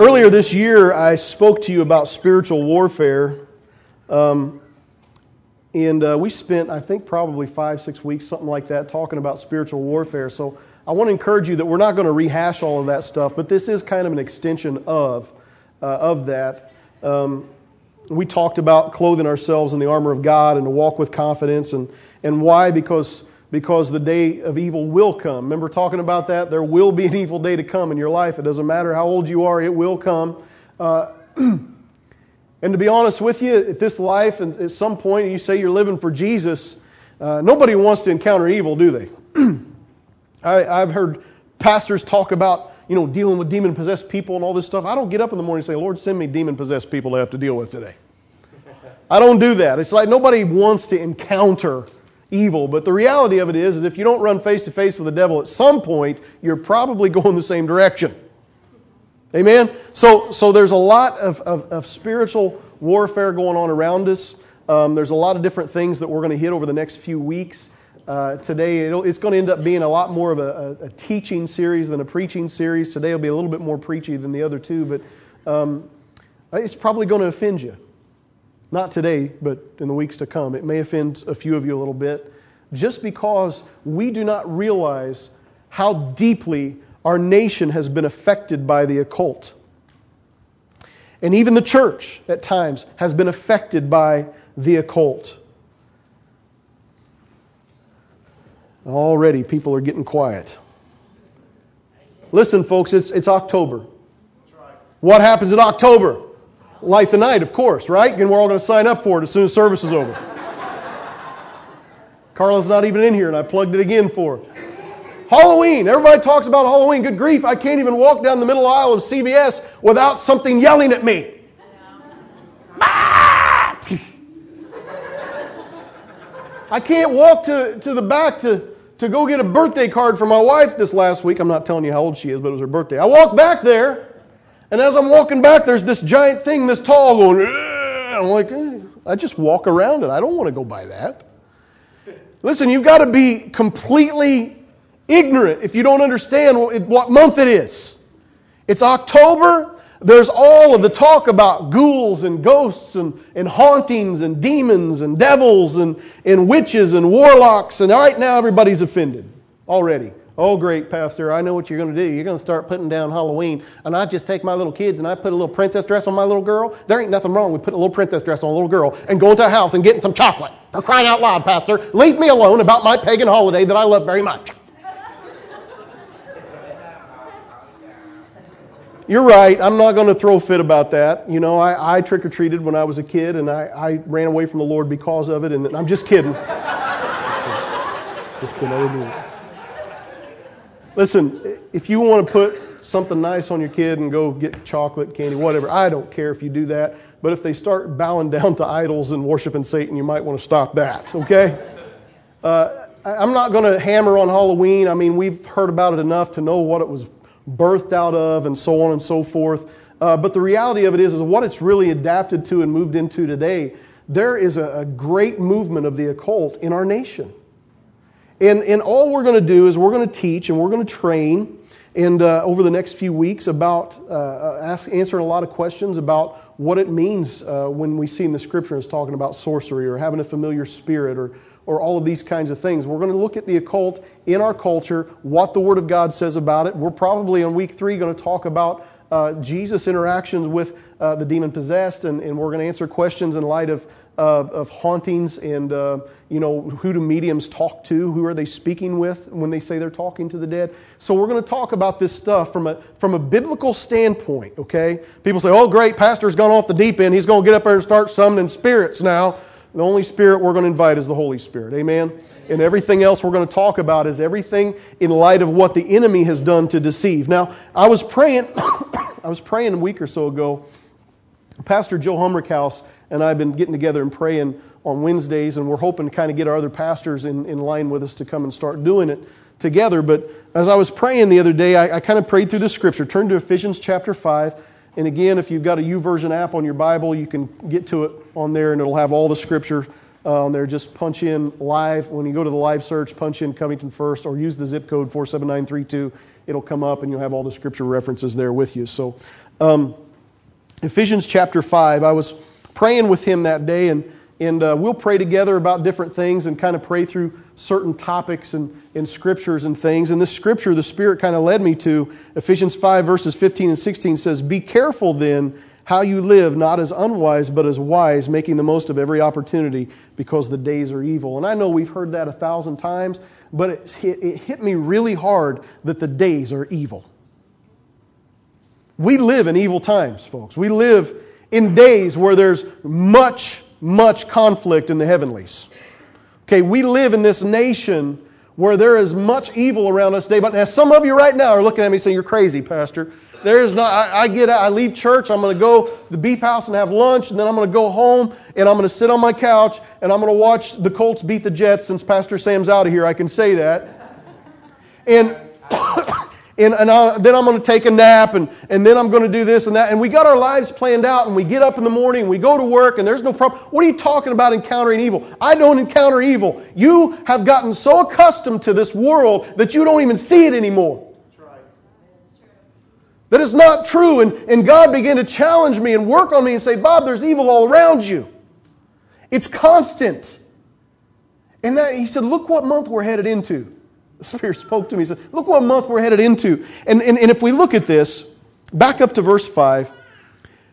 Earlier this year, I spoke to you about spiritual warfare, and we spent, I think, probably 5-6 weeks, something like that, talking about spiritual warfare. So I want to encourage you that we're not going to rehash all of that stuff, but this is kind of an extension of that. We talked about clothing ourselves in the armor of God and to walk with confidence, and why? Because the day of evil will come. Remember talking about that? There will be an evil day to come in your life. It doesn't matter how old you are, it will come. And to be honest with you, at this life, and at some point you say you're living for Jesus, nobody wants to encounter evil, do they? I've heard pastors talk about, dealing with demon-possessed people and all this stuff. I don't get up in the morning and say, Lord, send me demon-possessed people to have to deal with today. I don't do that. It's like nobody wants to encounter evil, but the reality of it is if you don't run face-to-face with the devil at some point, you're probably going the same direction. Amen? So there's a lot of spiritual warfare going on around us. There's a lot of different things that we're going to hit over the next few weeks. Today, it's going to end up being a lot more of a teaching series than a preaching series. Today will be a little bit more preachy than the other two, but it's probably going to offend you. Not today, but in the weeks to come. It may offend a few of you a little bit, just because we do not realize how deeply our nation has been affected by the occult. And even the church, at times, has been affected by the occult. Already, people are getting quiet. Listen, folks, it's October. What happens in October? Light the night, of course, right? And we're all going to sign up for it as soon as service is over. Carla's not even in here, and I plugged it again for her. Halloween. Everybody talks about Halloween. Good grief, I can't even walk down the middle aisle of CVS without something yelling at me. I can't walk to the back to go get a birthday card for my wife this last week. I'm not telling you how old she is, but it was her birthday. I walked back there. And as I'm walking back, there's this giant thing this tall going, Ehh! I'm like, eh. I just walk around it. I don't want to go by that. Listen, you've got to be completely ignorant if you don't understand what month it is. It's October. There's all of the talk about ghouls and ghosts and hauntings and demons and devils and witches and warlocks. And right now everybody's offended already. Oh, great, Pastor, I know what you're going to do. You're going to start putting down Halloween. And I just take my little kids and I put a little princess dress on my little girl. There ain't nothing wrong with putting a little princess dress on a little girl and going to her house and getting some chocolate. For crying out loud, Pastor, leave me alone about my pagan holiday that I love very much. You're right. I'm not going to throw a fit about that. I trick-or-treated when I was a kid, and I ran away from the Lord because of it. And I'm just kidding. Just kidding. I wouldn't do it. Listen, if you want to put something nice on your kid and go get chocolate, candy, whatever, I don't care if you do that. But if they start bowing down to idols and worshiping Satan, you might want to stop that, okay? I'm not going to hammer on Halloween. I mean, we've heard about it enough to know what it was birthed out of and so on and so forth. But the reality of it is what it's really adapted to and moved into today, there is a great movement of the occult in our nation. And all we're going to do is we're going to teach and we're going to train and over the next few weeks about answering a lot of questions about what it means when we see in the Scripture it's talking about sorcery or having a familiar spirit or all of these kinds of things. We're going to look at the occult in our culture, what the Word of God says about it. We're probably on week 3 going to talk about Jesus' interactions with the demon-possessed, and we're going to answer questions in light of hauntings and, who do mediums talk to? Who are they speaking with when they say they're talking to the dead? So we're going to talk about this stuff from a biblical standpoint, okay? People say, oh, great, pastor's gone off the deep end. He's going to get up there and start summoning spirits now. The only spirit we're going to invite is the Holy Spirit, amen? And everything else we're going to talk about is everything in light of what the enemy has done to deceive. Now, I was praying a week or so ago. Pastor Joe Humrickhaus and I have been getting together and praying on Wednesdays, and we're hoping to kind of get our other pastors in line with us to come and start doing it together. But as I was praying the other day, I kind of prayed through the Scripture. Turn to Ephesians chapter 5, and again, if you've got a YouVersion app on your Bible, you can get to it on there, and it'll have all the Scripture on there. Just punch in live. When you go to the live search, punch in Covington First, or use the zip code 47932. it'll come up and you'll have all the scripture references there with you. So Ephesians chapter 5, I was praying with him that day, and we'll pray together about different things and kind of pray through certain topics and scriptures and things. And this scripture, the Spirit kind of led me to, Ephesians 5 verses 15 and 16 says, "Be careful then how you live, not as unwise, but as wise, making the most of every opportunity, because the days are evil." And I know we've heard that 1,000 times, but it hit me really hard that the days are evil. We live in evil times, folks. We live in days where there's much, much conflict in the heavenlies. Okay, we live in this nation where there is much evil around us today. But now some of you right now are looking at me saying, "You're crazy, Pastor. There is not. I get out, I leave church, I'm going to go to the beef house and have lunch, and then I'm going to go home, and I'm going to sit on my couch, and I'm going to watch the Colts beat the Jets. Since Pastor Sam's out of here, I can say that. Then I'm going to take a nap, and then I'm going to do this and that." And we got our lives planned out, and we get up in the morning, and we go to work, and there's no problem. What are you talking about encountering evil? I don't encounter evil. You have gotten so accustomed to this world that you don't even see it anymore. That is not true. And God began to challenge me and work on me and say, "Bob, there's evil all around you. It's constant." And that, he said, "Look what month we're headed into." The Spirit spoke to me. He said, "Look what month we're headed into." And if we look at this, back up to verse 5,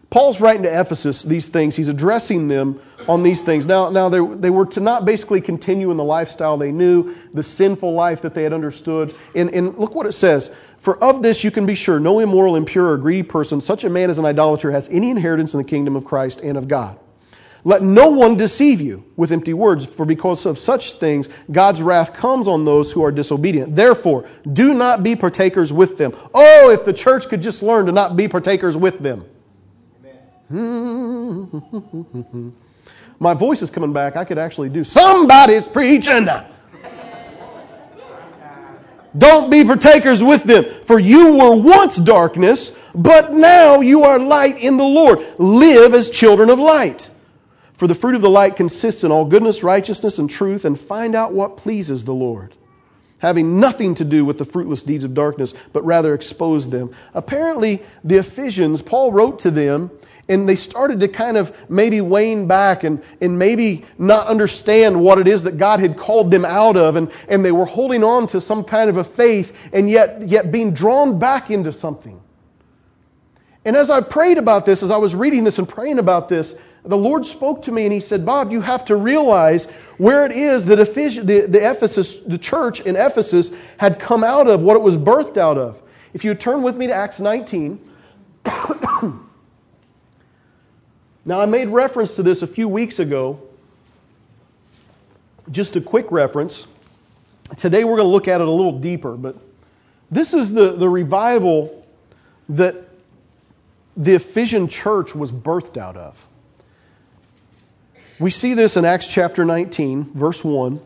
Paul's writing to Ephesus these things. He's addressing them on these things. Now they were to not basically continue in the lifestyle they knew, the sinful life that they had understood. And look what it says. "For of this you can be sure, no immoral, impure, or greedy person, such a man as an idolater, has any inheritance in the kingdom of Christ and of God. Let no one deceive you with empty words, for because of such things God's wrath comes on those who are disobedient. Therefore, do not be partakers with them." Oh, if the church could just learn to not be partakers with them. Amen. My voice is coming back. I could actually do somebody's preaching. "Don't be partakers with them. For you were once darkness, but now you are light in the Lord. Live as children of light. For the fruit of the light consists in all goodness, righteousness, and truth, and find out what pleases the Lord, having nothing to do with the fruitless deeds of darkness, but rather expose them." Apparently, the Ephesians, Paul wrote to them, and they started to kind of maybe wane back and maybe not understand what it is that God had called them out of. And they were holding on to some kind of a faith and yet being drawn back into something. And as I prayed about this, as I was reading this and praying about this, the Lord spoke to me and He said, "Bob, you have to realize where it is that the church in Ephesus had come out of, what it was birthed out of." If you turn with me to Acts 19... Now, I made reference to this a few weeks ago, just a quick reference. Today we're going to look at it a little deeper, but this is the revival that the Ephesian church was birthed out of. We see this in Acts chapter 19, verse 1.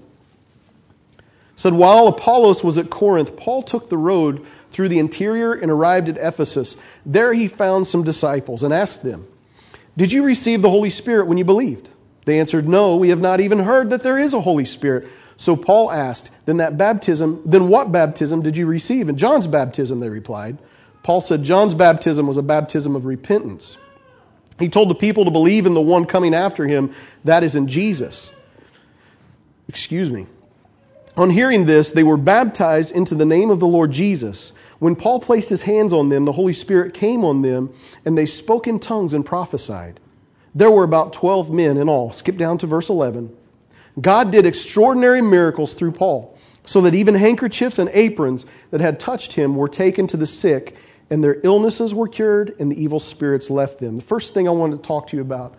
It said, "While Apollos was at Corinth, Paul took the road through the interior and arrived at Ephesus. There he found some disciples and asked them, 'Did you receive the Holy Spirit when you believed?' They answered, 'No, we have not even heard that there is a Holy Spirit.' So Paul asked, 'Then what baptism did you receive?' 'And John's baptism,' they replied. Paul said, 'John's baptism was a baptism of repentance.' He told the people to believe in the one coming after him, that is in Jesus." Excuse me. "On hearing this, they were baptized into the name of the Lord Jesus. When Paul placed his hands on them, the Holy Spirit came on them, and they spoke in tongues and prophesied. There were about 12 men in all." Skip down to verse 11. "God did extraordinary miracles through Paul, so that even handkerchiefs and aprons that had touched him were taken to the sick, and their illnesses were cured, and the evil spirits left them." The first thing I wanted to talk to you about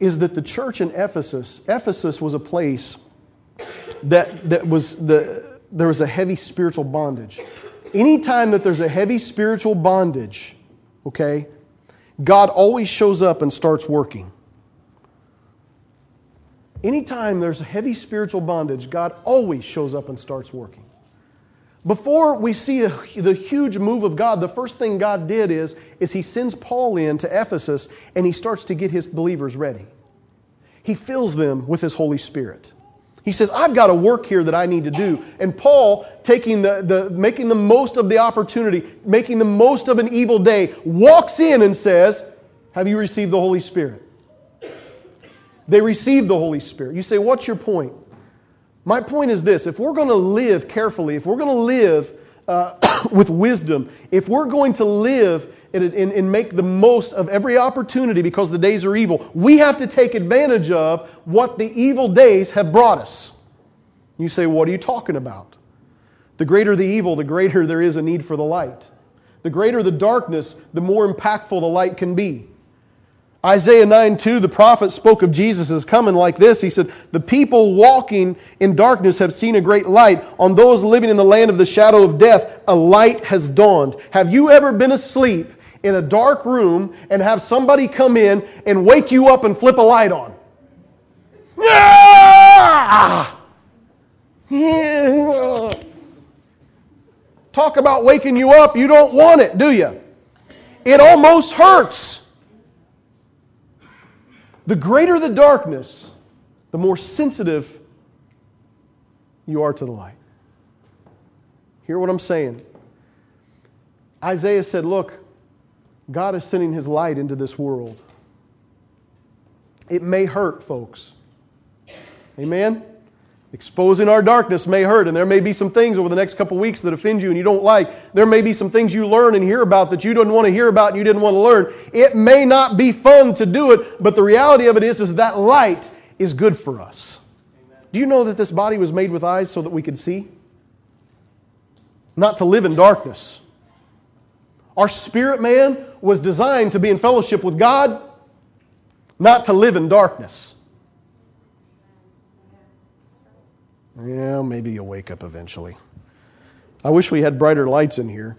is that the church in Ephesus was a place that was there was a heavy spiritual bondage. Anytime that there's a heavy spiritual bondage, okay, God always shows up and starts working. Anytime there's a heavy spiritual bondage, God always shows up and starts working. Before we see the huge move of God, the first thing God did is He sends Paul in to Ephesus and He starts to get His believers ready. He fills them with His Holy Spirit. He says, I've got a work here that I need to do. And Paul, making the most of the opportunity, making the most of an evil day, walks in and says, have you received the Holy Spirit? They received the Holy Spirit. You say, what's your point? My point is this. If we're going to live carefully, if we're going to live with wisdom, if we're going to live and make the most of every opportunity because the days are evil, we have to take advantage of what the evil days have brought us. You say, what are you talking about? The greater the evil, the greater there is a need for the light. The greater the darkness, the more impactful the light can be. Isaiah 9:2, the prophet spoke of Jesus as coming like this. He said, the people walking in darkness have seen a great light. On those living in the land of the shadow of death, a light has dawned. Have you ever been asleep in a dark room and have somebody come in and wake you up and flip a light on? Talk about waking you up. You don't want it, do you? It almost hurts. The greater the darkness, the more sensitive you are to the light. Hear what I'm saying. Isaiah said, look, God is sending His light into this world. It may hurt, folks. Amen? Exposing our darkness may hurt, and there may be some things over the next couple weeks that offend you and you don't like. There may be some things you learn and hear about that you didn't want to hear about and you didn't want to learn. It may not be fun to do it, but the reality of it is that light is good for us. Amen. Do you know that this body was made with eyes so that we could see? Not to live in darkness. Our spirit man was designed to be in fellowship with God, not to live in darkness. Yeah, maybe you'll wake up eventually. I wish we had brighter lights in here.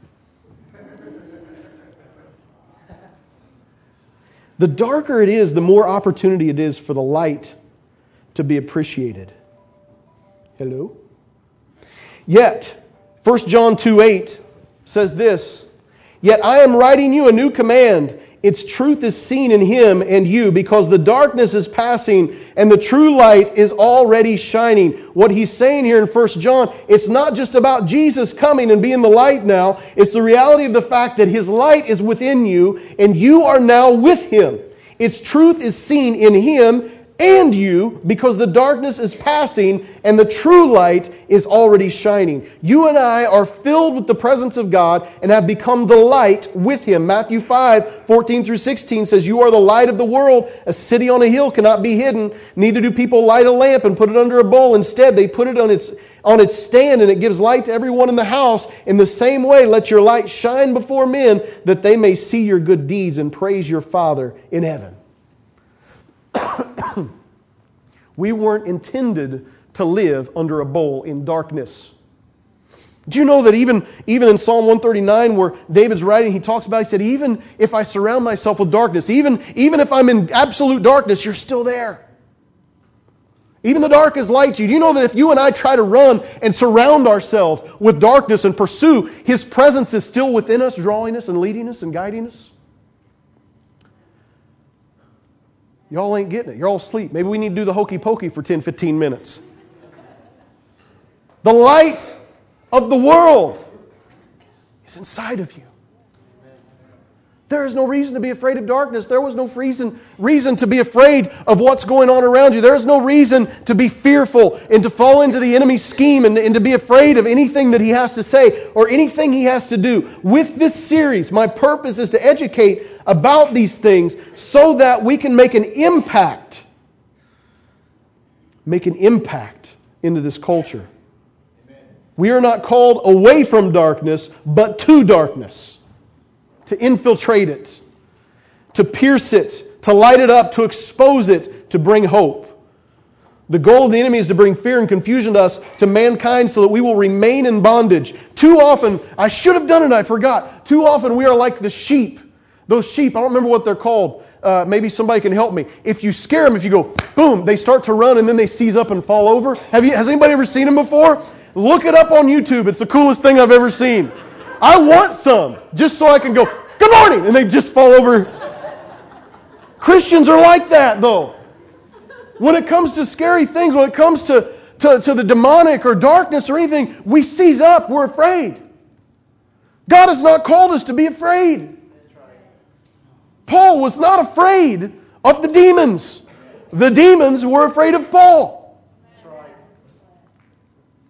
The darker it is, the more opportunity it is for the light to be appreciated. Hello? Yet, 1 John 2:8 says this, yet I am writing you a new command. Its truth is seen in him and you, because the darkness is passing and the true light is already shining. What he's saying here in 1 John, it's not just about Jesus coming and being the light now. It's the reality of the fact that his light is within you and you are now with him. Its truth is seen in him and you, because the darkness is passing and the true light is already shining. You and I are filled with the presence of God and have become the light with Him. Matthew 5:14-16 says, you are the light of the world. A city on a hill cannot be hidden. Neither do people light a lamp and put it under a bowl. Instead, they put it on its stand, and it gives light to everyone in the house. In the same way, let your light shine before men, that they may see your good deeds and praise your Father in heaven. We weren't intended to live under a bowl in darkness. Do you know that even in Psalm 139 where David's writing, he talks about, he said, even if I surround myself with darkness, even if I'm in absolute darkness, you're still there. Even the darkest light to you. Do you know that if you and I try to run and surround ourselves with darkness and pursue, His presence is still within us, drawing us and leading us and guiding us? Y'all ain't getting it. You're all asleep. Maybe we need to do the hokey pokey for 10, 15 minutes. The light of the world is inside of you. There is no reason to be afraid of darkness. There was no reason to be afraid of what's going on around you. There is no reason to be fearful and to fall into the enemy's scheme and to be afraid of anything that he has to say or anything he has to do. With this series, my purpose is to educate about these things so that we can make an impact. Make an impact into this culture. Amen. We are not called away from darkness, but to darkness. To infiltrate it, to pierce it, to light it up, to expose it, to bring hope. The goal of the enemy is to bring fear and confusion to us, to mankind, so that we will remain in bondage. Too often, I should have done it, I forgot. Too often we are like the sheep. Those sheep, I don't remember what they're called. Maybe somebody can help me. If you scare them, if you go, boom, they start to run and then they seize up and fall over. Has anybody ever seen them before? Look it up on YouTube. It's the coolest thing I've ever seen. I want some, just so I can go, good morning, and they just fall over. Christians are like that, though. When it comes to scary things, when it comes to to the demonic or darkness or anything, we seize up. We're afraid. God has not called us to be afraid. Paul was not afraid of the demons. The demons were afraid of Paul.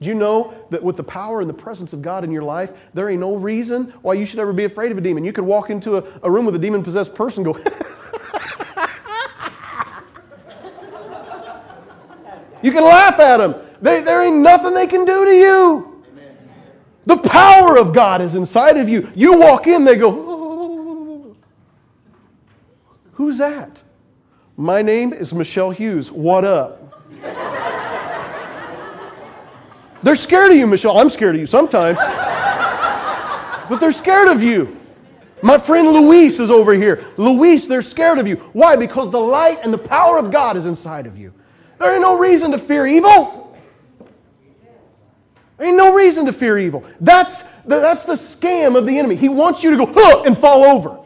Do you know that with the power and the presence of God in your life, there ain't no reason why you should ever be afraid of a demon? You could walk into a room with a demon-possessed person and go... You can laugh at them. There ain't nothing they can do to you. Amen. The power of God is inside of you. You walk in, they go, oh. Who's that? My name is Michelle Hughes. What up? They're scared of you, Michelle. I'm scared of you sometimes. But they're scared of you. My friend Luis is over here. Luis, they're scared of you. Why? Because the light and the power of God is inside of you. There ain't no reason to fear evil. There ain't no reason to fear evil. That's the scam of the enemy. He wants you to go, huh, and fall over.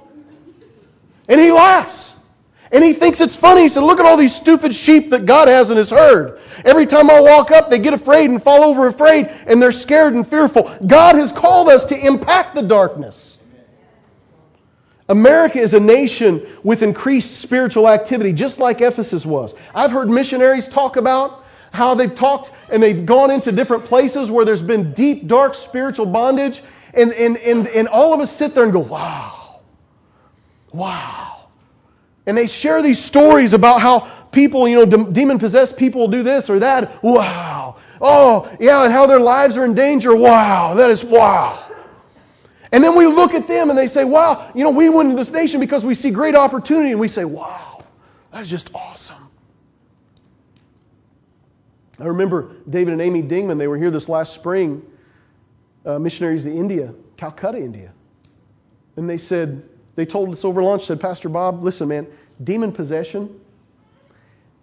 And he laughs. And he thinks it's funny. He said, look at all these stupid sheep that God has in his herd. Every time I walk up, they get afraid and fall over afraid, and they're scared and fearful. God has called us to impact the darkness. America is a nation with increased spiritual activity, just like Ephesus was. I've heard missionaries talk about how they've talked and they've gone into different places where there's been deep, dark spiritual bondage, and all of us sit there and go, wow, wow. And they share these stories about how people, you know, demon-possessed people do this or that, wow. Oh, yeah, and how their lives are in danger, wow, that is wow. And then we look at them and they say, wow, you know, we went to this nation because we see great opportunity. And we say, wow, that's just awesome. I remember David and Amy Dingman, they were here this last spring, missionaries to India, Calcutta, India. And they said, they told us over lunch, said, Pastor Bob, listen, man, demon possession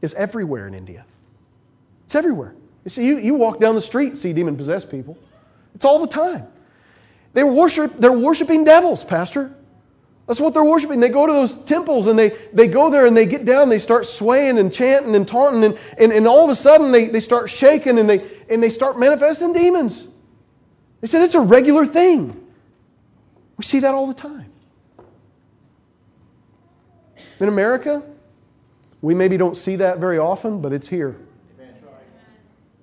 is everywhere in India. It's everywhere. You see, you walk down the street and see demon-possessed people. It's all the time. They're worshiping devils, Pastor. That's what they're worshiping. They go to those temples and they go there and they get down. They start swaying and chanting and taunting. And all of a sudden they start shaking and they start manifesting demons. They said it's a regular thing. We see that all the time. In America, we maybe don't see that very often, but it's here.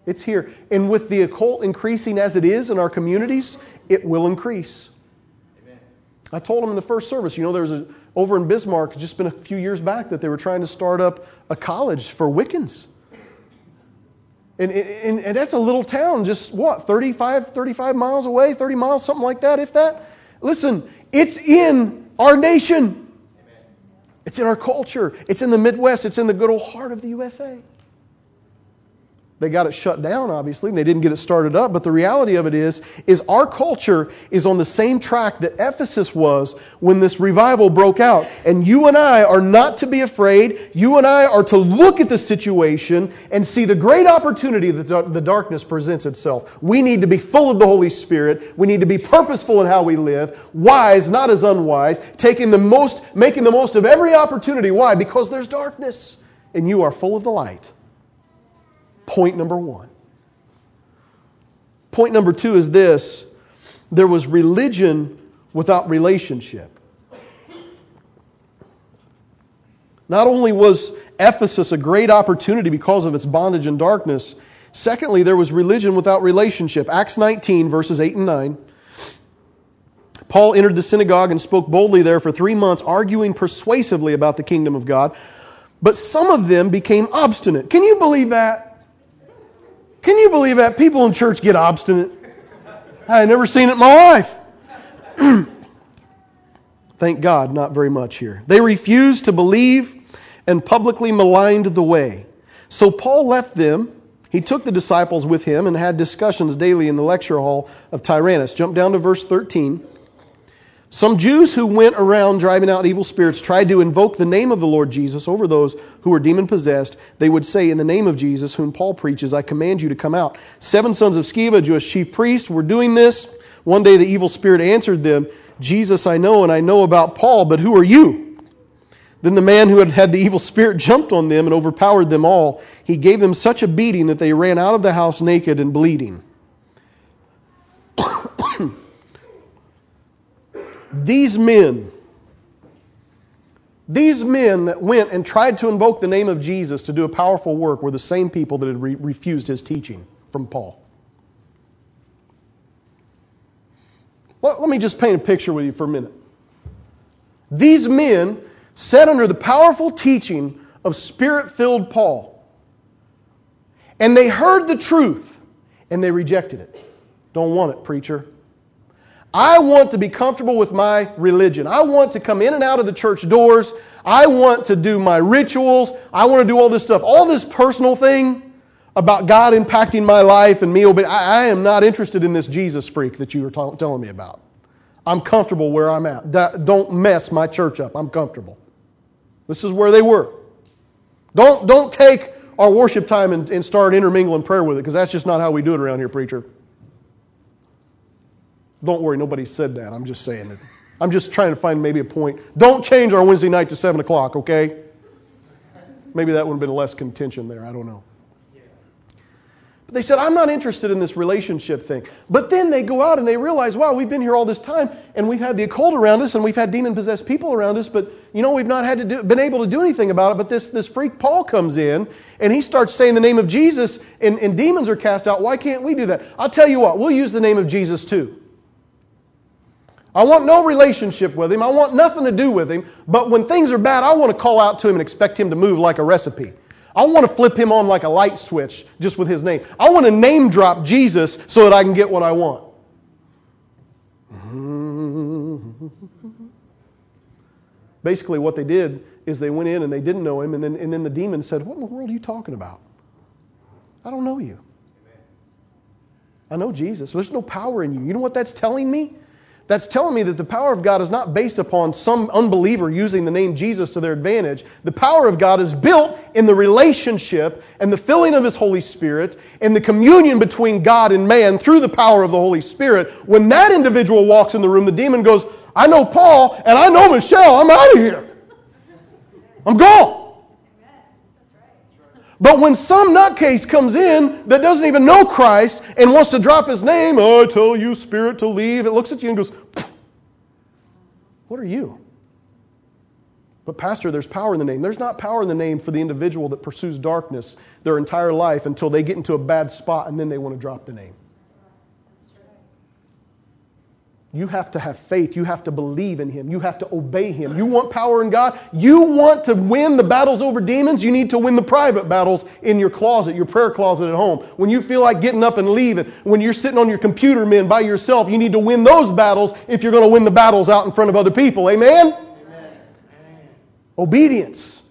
It's here. And with the occult increasing as it is in our communities, it will increase. Amen. I told them in the first service, you know, there was over in Bismarck, it's just been a few years back, that they were trying to start up a college for Wiccans. And that's a little town, just what, 35 miles away, 30 miles, something like that, if that. Listen, it's in our nation. Amen. It's in our culture. It's in the Midwest. It's in the good old heart of the USA. They got it shut down, obviously, and they didn't get it started up. But the reality of it is our culture is on the same track that Ephesus was when this revival broke out. And you and I are not to be afraid. You and I are to look at the situation and see the great opportunity that the darkness presents itself. We need to be full of the Holy Spirit. We need to be purposeful in how we live, wise, not as unwise, making the most of every opportunity. Why? Because there's darkness, and you are full of the light. Point number one. Point number two is this. There was religion without relationship. Not only was Ephesus a great opportunity because of its bondage and darkness, secondly, there was religion without relationship. Acts 19, verses 8 and 9. Paul entered the synagogue and spoke boldly there for 3 months, arguing persuasively about the kingdom of God. But some of them became obstinate. Can you believe that? Can you believe that? People in church get obstinate. I had never seen it in my life. Thank God, not very much here. They refused to believe and publicly maligned the way. So Paul left them. He took the disciples with him and had discussions daily in the lecture hall of Tyrannus. Jump down to verse 13. Some Jews who went around driving out evil spirits tried to invoke the name of the Lord Jesus over those who were demon-possessed. They would say, in the name of Jesus, whom Paul preaches, I command you to come out. 7 sons of Sceva, Jewish chief priests, were doing this. One day the evil spirit answered them, Jesus I know, and I know about Paul, but who are you? Then the man who had had the evil spirit jumped on them and overpowered them all. He gave them such a beating that they ran out of the house naked and bleeding. These men that went and tried to invoke the name of Jesus to do a powerful work were the same people that had refused his teaching from Paul. Let me just paint a picture with you for a minute. These men sat under the powerful teaching of Spirit-filled Paul. And they heard the truth, and they rejected it. Don't want it, preacher. I want to be comfortable with my religion. I want to come in and out of the church doors. I want to do my rituals. I want to do all this stuff. All this personal thing about God impacting my life and me obeying. I am not interested in this Jesus freak that you were telling me about. I'm comfortable where I'm at. Don't mess my church up. I'm comfortable. This is where they were. Don't take our worship time and start intermingling prayer with it, because that's just not how we do it around here, preacher. Don't worry, nobody said that. I'm just saying it. I'm just trying to find maybe a point. Don't change our Wednesday night to 7 o'clock, okay? Maybe that would have been less contention there. I don't know. But they said, I'm not interested in this relationship thing. But then they go out and they realize, wow, we've been here all this time, and we've had the occult around us, and we've had demon-possessed people around us, but you know, we've not had to been able to do anything about it. But this freak Paul comes in, and he starts saying the name of Jesus, and demons are cast out. Why can't we do that? I'll tell you what, we'll use the name of Jesus too. I want no relationship with him. I want nothing to do with him. But when things are bad, I want to call out to him and expect him to move like a recipe. I want to flip him on like a light switch just with his name. I want to name drop Jesus so that I can get what I want. Basically what they did is they went in and they didn't know him, and then the demon said, what in the world are you talking about? I don't know you. I know Jesus. There's no power in you. You know what that's telling me? That's telling me that the power of God is not based upon some unbeliever using the name Jesus to their advantage. The power of God is built in the relationship and the filling of His Holy Spirit and the communion between God and man through the power of the Holy Spirit. When that individual walks in the room, the demon goes, I know Paul and I know Michelle. I'm out of here. I'm gone. But when some nutcase comes in that doesn't even know Christ and wants to drop his name, I tell you, spirit, to leave, it looks at you and goes, what are you? But pastor, there's power in the name. There's not power in the name for the individual that pursues darkness their entire life until they get into a bad spot and then they want to drop the name. You have to have faith. You have to believe in Him. You have to obey Him. You want power in God? You want to win the battles over demons? You need to win the private battles in your closet, your prayer closet at home. When you feel like getting up and leaving, when you're sitting on your computer, man, by yourself, you need to win those battles if you're going to win the battles out in front of other people. Amen? Amen. Obedience.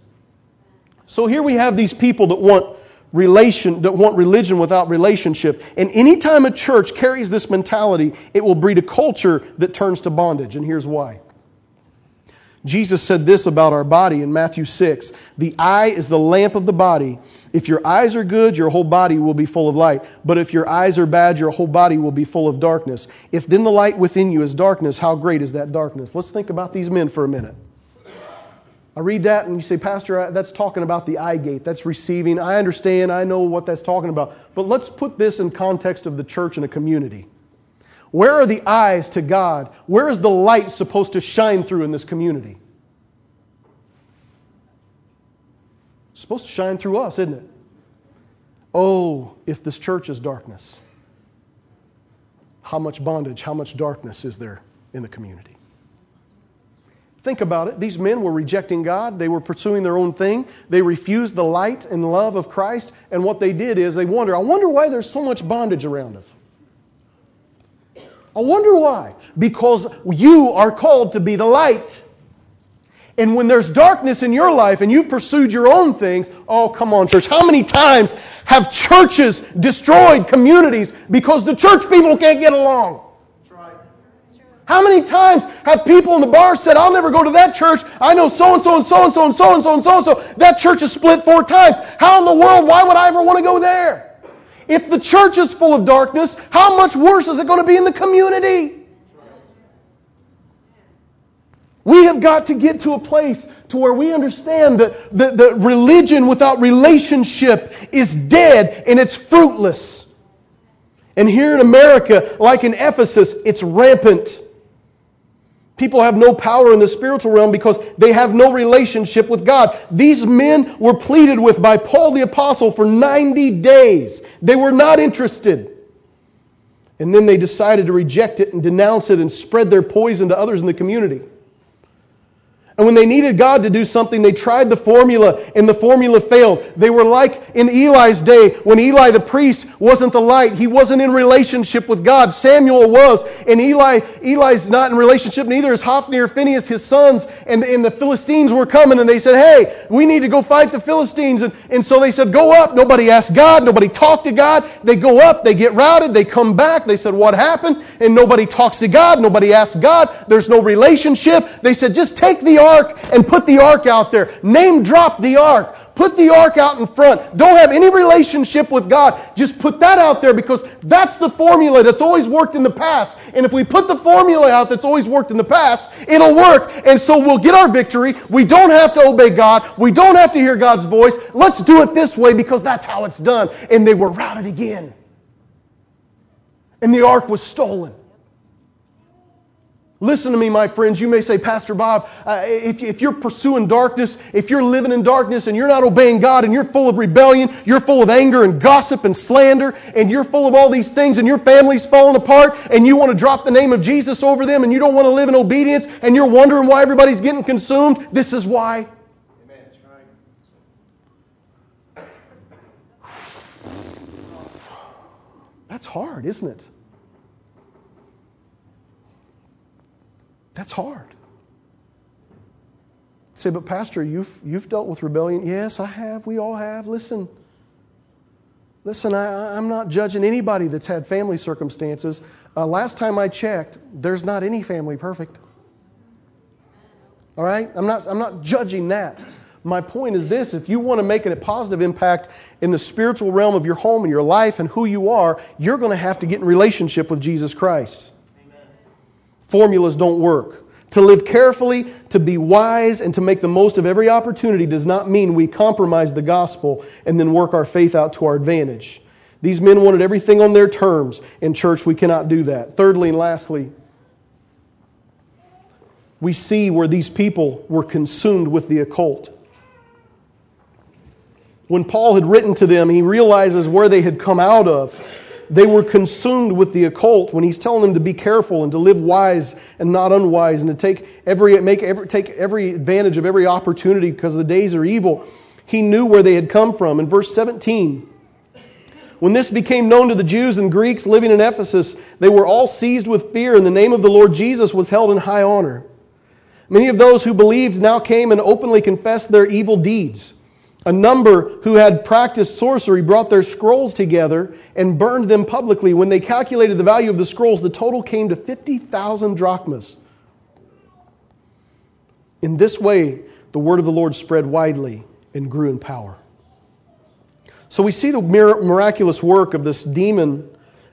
So here we have these people that want religion without relationship. And anytime a church carries this mentality, it will breed a culture that turns to bondage. And here's why. Jesus said this about our body in Matthew 6. The eye is the lamp of the body. If your eyes are good, your whole body will be full of light. But if your eyes are bad, your whole body will be full of darkness. If then the light within you is darkness, how great is that darkness? Let's think about these men for a minute. I read that and you say, Pastor, that's talking about the eye gate. That's receiving. I understand. I know what that's talking about. But let's put this in context of the church and a community. Where are the eyes to God? Where is the light supposed to shine through in this community? It's supposed to shine through us, isn't it? Oh, if this church is darkness, how much bondage, how much darkness is there in the community? Think about it. These men were rejecting God. They were pursuing their own thing. They refused the light and love of Christ. And what they did is they wonder, I wonder why there's so much bondage around us. I wonder why. Because you are called to be the light. And when there's darkness in your life and you've pursued your own things, oh, come on, church. How many times have churches destroyed communities because the church people can't get along? How many times have people in the bar said, I'll never go to that church. I know so-and-so and so-and-so and so-and-so and so-and-so. That church is split 4 times. How in the world, why would I ever want to go there? If the church is full of darkness, how much worse is it going to be in the community? We have got to get to a place to where we understand that religion without relationship is dead and it's fruitless. And here in America, like in Ephesus, it's rampant. People have no power in the spiritual realm because they have no relationship with God. These men were pleaded with by Paul the Apostle for 90 days. They were not interested. And then they decided to reject it and denounce it and spread their poison to others in the community. And when they needed God to do something, they tried the formula, and the formula failed. They were like in Eli's day, when Eli the priest wasn't the light. He wasn't in relationship with God. Samuel was, and Eli's not in relationship, neither is Hophni or Phinehas, his sons. And the Philistines were coming, and they said, hey, we need to go fight the Philistines. And so they said, go up. Nobody asked God. Nobody talked to God. They go up. They get routed. They come back. They said, what happened? And nobody talks to God. Nobody asks God. There's no relationship. They said, just take the ark and put the ark out there. Name drop the ark. Put the ark out in front. Don't have any relationship with God. Just put that out there because that's the formula that's always worked in the past. And if we put the formula out that's always worked in the past, it'll work. And so we'll get our victory. We don't have to obey God. We don't have to hear God's voice. Let's do it this way because that's how it's done. And they were routed again. And the ark was stolen. Listen to me, my friends. You may say, Pastor Bob, if you're pursuing darkness, if you're living in darkness and you're not obeying God and you're full of rebellion, you're full of anger and gossip and slander, and you're full of all these things and your family's falling apart and you want to drop the name of Jesus over them and you don't want to live in obedience and you're wondering why everybody's getting consumed, this is why. Amen. That's right. That's hard, isn't it? That's hard. You say, but Pastor, you've dealt with rebellion. Yes, I have. We all have. Listen, I'm not judging anybody that's had family circumstances. Last time I checked, there's not any family perfect. All right? I'm not judging that. My point is this: if you want to make a positive impact in the spiritual realm of your home and your life and who you are, you're going to have to get in relationship with Jesus Christ. Formulas don't work. To live carefully, to be wise, and to make the most of every opportunity does not mean we compromise the gospel and then work our faith out to our advantage. These men wanted everything on their terms. In church, we cannot do that. Thirdly and lastly, we see where these people were consumed with the occult. When Paul had written to them, he realizes where they had come out of. They were consumed with the occult when he's telling them to be careful and to live wise and not unwise and to take every advantage of every opportunity because the days are evil. He knew where they had come from. In verse 17, when this became known to the Jews and Greeks living in Ephesus, they were all seized with fear, and the name of the Lord Jesus was held in high honor. Many of those who believed now came and openly confessed their evil deeds. A number who had practiced sorcery brought their scrolls together and burned them publicly. When they calculated the value of the scrolls, the total came to 50,000 drachmas. In this way, the word of the Lord spread widely and grew in power. So we see the miraculous work of this demon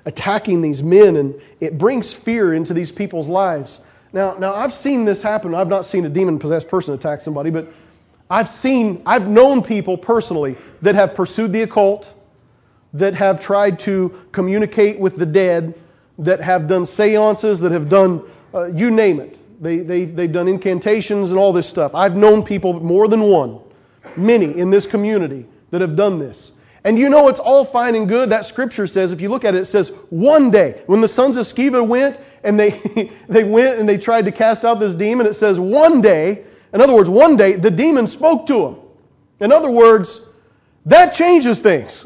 attacking these men, and it brings fear into these people's lives. Now I've seen this happen. I've not seen a demon-possessed person attack somebody, but I've known people personally that have pursued the occult, that have tried to communicate with the dead, that have done seances, that have done, you name it. They've done incantations and all this stuff. I've known people, more than one, many in this community that have done this. And you know it's all fine and good. That scripture says, if you look at it, it says, one day, when the sons of Sceva went, and they went and they tried to cast out this demon, it says, one day. In other words, one day, the demon spoke to him. In other words, that changes things.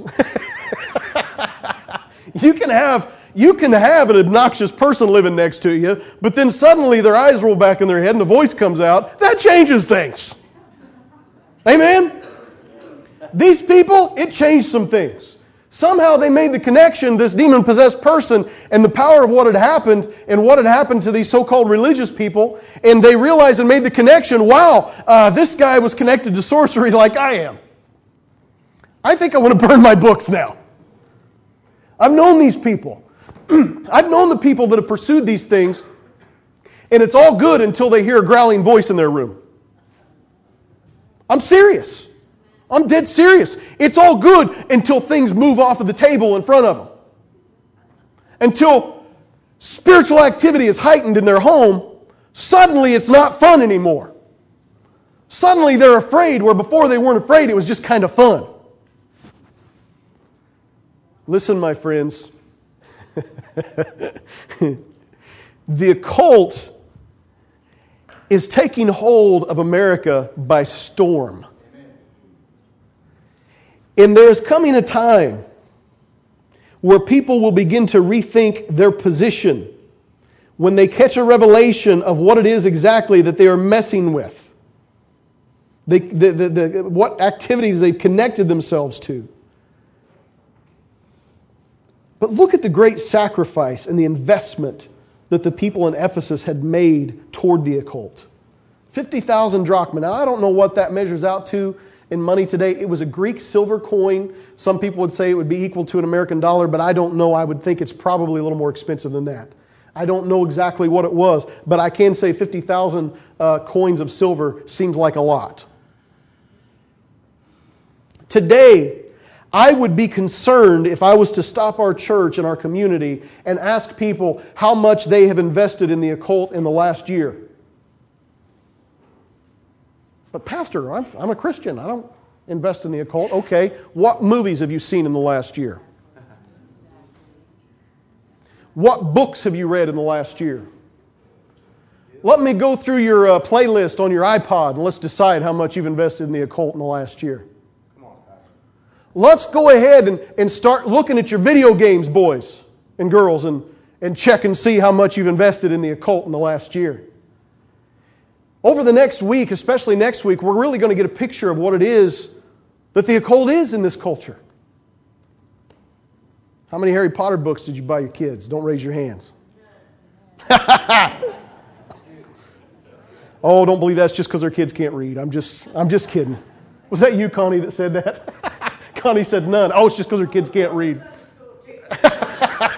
You can have an obnoxious person living next to you, but then suddenly their eyes roll back in their head and a voice comes out. That changes things. Amen? These people, it changed some things. Somehow they made the connection, this demon-possessed person and the power of what had happened and what had happened to these so-called religious people, and they realized and made the connection, wow, this guy was connected to sorcery like I am. I think I want to burn my books now. I've known these people. I've known the people that have pursued these things, And it's all good until they hear a growling voice in their room. I'm serious. I'm dead serious. It's all good until things move off of the table in front of them. Until spiritual activity is heightened in their home, suddenly it's not fun anymore. Suddenly they're afraid where before they weren't afraid, it was just kind of fun. Listen, my friends. The occult is taking hold of America by storm. And there's coming a time where people will begin to rethink their position when they catch a revelation of what it is exactly that they are messing with. What activities they've connected themselves to. But look at the great sacrifice and the investment that the people in Ephesus had made toward the occult. 50,000 drachma. Now, I don't know what that measures out to in money today. It was a Greek silver coin. Some people would say it would be equal to an American dollar, but I don't know. I would think it's probably a little more expensive than that. I don't know exactly what it was, but I can say 50,000 coins of silver seems like a lot. Today, I would be concerned if I was to stop our church and our community and ask people how much they have invested in the occult in the last year. But pastor, I'm a Christian. I don't invest in the occult. Okay, what movies have you seen in the last year? What books have you read in the last year? Let me go through your playlist on your iPod and let's decide how much you've invested in the occult in the last year. Let's go ahead and start looking at your video games, boys and girls, and check and see how much you've invested in the occult in the last year. Over the next week, especially next week, we're really going to get a picture of what it is that the occult is in this culture. How many Harry Potter books did you buy your kids? Don't raise your hands. Oh, don't believe that's just because their kids can't read. I'm just kidding. Was that you, Connie, that said that? Connie said none. Oh, it's just because her kids can't read.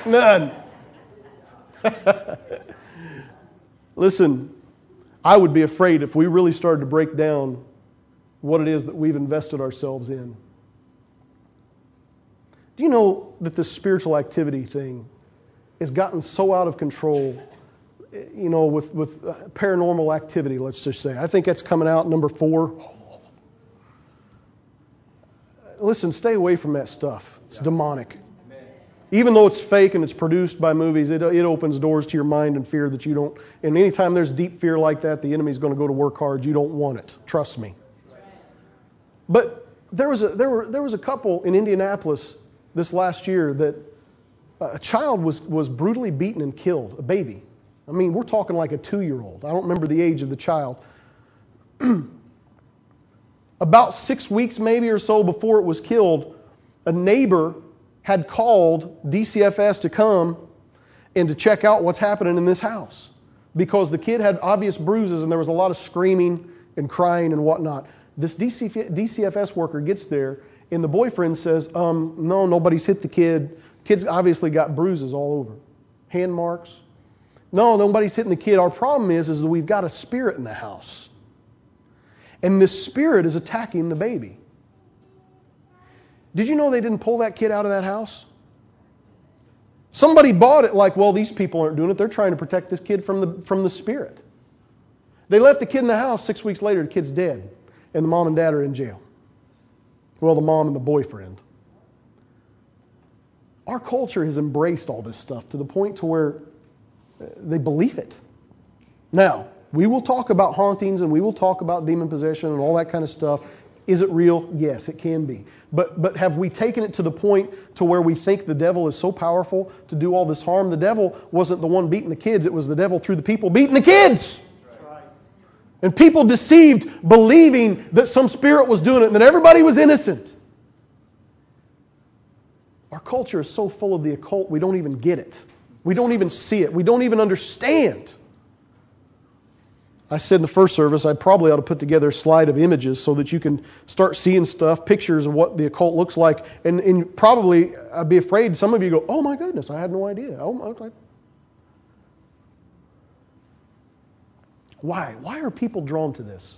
None. Listen, I would be afraid if we really started to break down what it is that we've invested ourselves in. Do you know that this spiritual activity thing has gotten so out of control, you know, with paranormal activity, let's just say. I think that's coming out number 4. Listen, stay away from that stuff. It's demonic. Amen. Even though it's fake and it's produced by movies, it opens doors to your mind and fear that you don't. And anytime there's deep fear like that, the enemy's going to go to work hard. You don't want it. Trust me. Right. But there was a couple in Indianapolis this last year that a child was brutally beaten and killed, a baby. I mean, we're talking like a 2-year-old. I don't remember the age of the child. About 6 weeks maybe or so before it was killed, a neighbor had called DCFS to come and to check out what's happening in this house because the kid had obvious bruises and there was a lot of screaming and crying and whatnot. This DCFS worker gets there and the boyfriend says, no, nobody's hit the kid. Kid's obviously got bruises all over, hand marks. No, nobody's hitting the kid. Our problem is that we've got a spirit in the house. And this spirit is attacking the baby. Did you know they didn't pull that kid out of that house? Somebody bought it like, well, these people aren't doing it. They're trying to protect this kid from the spirit. They left the kid in the house. 6 weeks later, the kid's dead. And the mom and dad are in jail. Well, the mom and the boyfriend. Our culture has embraced all this stuff to the point to where they believe it. Now, we will talk about hauntings and we will talk about demon possession and all that kind of stuff. Is it real? Yes, it can be. But have we taken it to the point to where we think the devil is so powerful to do all this harm? The devil wasn't the one beating the kids. It was the devil through the people beating the kids. Right. And people deceived, believing that some spirit was doing it and that everybody was innocent. Our culture is so full of the occult, we don't even get it. We don't even see it. We don't even understand. I said in the first service, I probably ought to put together a slide of images so that you can start seeing stuff, pictures of what the occult looks like. And probably, I'd be afraid some of you go, oh my goodness, I had no idea. Oh my. Why? Why are people drawn to this?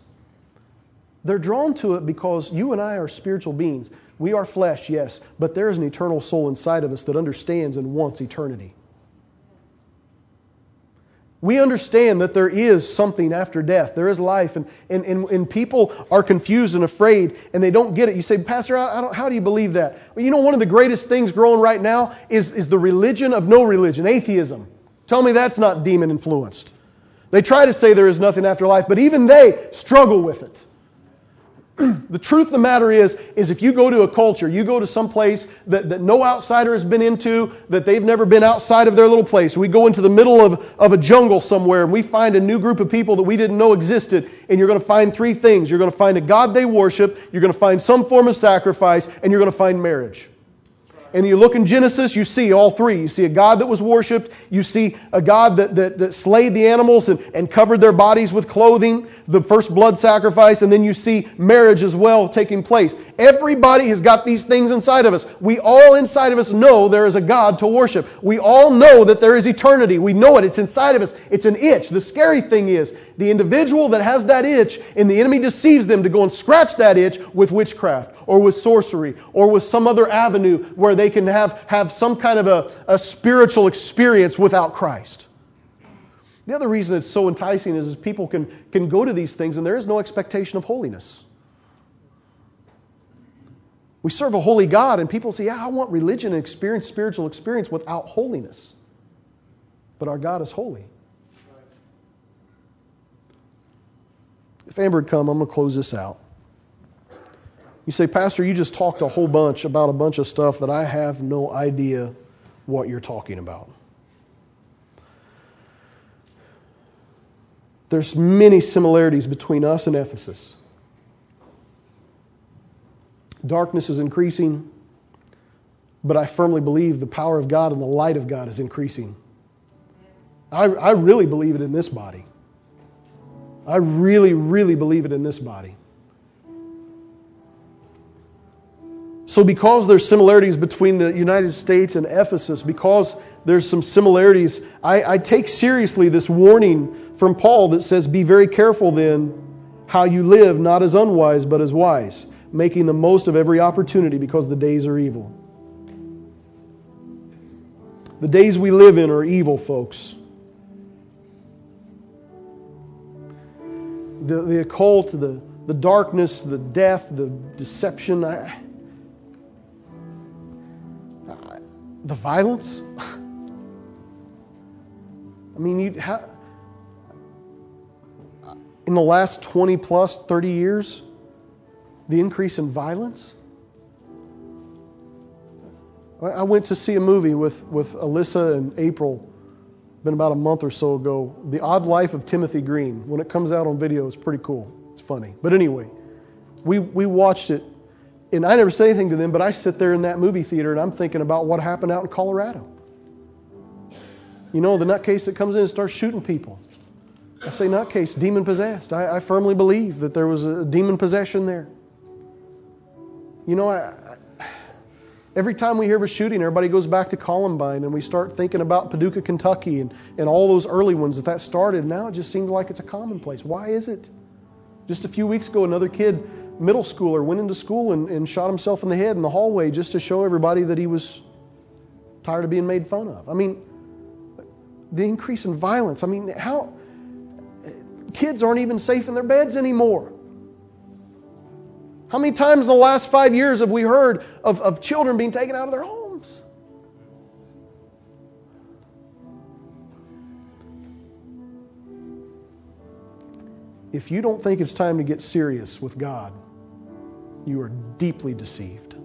They're drawn to it because you and I are spiritual beings. We are flesh, yes, but there is an eternal soul inside of us that understands and wants eternity. We understand that there is something after death. There is life, and people are confused and afraid, and they don't get it. You say, Pastor, how do you believe that? Well, you know, one of the greatest things growing right now is the religion of no religion, atheism. Tell me that's not demon-influenced. They try to say there is nothing after life, but even they struggle with it. The truth of the matter is if you go to a culture, you go to some place that no outsider has been into, that they've never been outside of their little place. We go into the middle of a jungle somewhere and we find a new group of people that we didn't know existed. And you're going to find three things. You're going to find a God they worship. You're going to find some form of sacrifice. And you're going to find marriage. And you look in Genesis, you see all three. You see a God that was worshipped. You see a God that slayed the animals and covered their bodies with clothing, the first blood sacrifice, and then you see marriage as well taking place. Everybody has got these things inside of us. We all inside of us know there is a God to worship. We all know that there is eternity. We know it. It's inside of us. It's an itch. The scary thing is the individual that has that itch and the enemy deceives them to go and scratch that itch with witchcraft or with sorcery or with some other avenue where they can have some kind of a spiritual experience without Christ. The other reason it's so enticing is people can go to these things and there is no expectation of holiness. We serve a holy God and people say, yeah, I want religion and experience, spiritual experience without holiness. But our God is holy. If Amber would come, I'm going to close this out. You say, Pastor, you just talked a whole bunch about a bunch of stuff that I have no idea what you're talking about. There's many similarities between us and Ephesus. Darkness is increasing, but I firmly believe the power of God and the light of God is increasing. I really believe it in this body. I really, really believe it in this body. So because there's similarities between the United States and Ephesus, because there's some similarities, I take seriously this warning from Paul that says, be very careful then how you live, not as unwise, but as wise, making the most of every opportunity because the days are evil. The days we live in are evil, folks. The occult, the darkness, the death, the deception, the violence. I mean, in the last 20 plus, 30 years, the increase in violence. I went to see a movie with Alyssa and April, been about a month or so ago, The Odd Life of Timothy Green. When it comes out on video, it's pretty cool. It's funny. But anyway, we watched it, and I never said anything to them, but I sit there in that movie theater, and I'm thinking about what happened out in Colorado. You know, the nutcase that comes in and starts shooting people. I say nutcase, demon-possessed. I firmly believe that there was a demon possession there. You know, every time we hear of a shooting, everybody goes back to Columbine and we start thinking about Paducah, Kentucky and all those early ones that started. Now it just seems like it's a commonplace. Why is it? Just a few weeks ago, another kid, middle schooler, went into school and shot himself in the head in the hallway just to show everybody that he was tired of being made fun of. I mean, the increase in violence. I mean, how kids aren't even safe in their beds anymore. How many times in the last 5 years have we heard of children being taken out of their homes? If you don't think it's time to get serious with God, you are deeply deceived.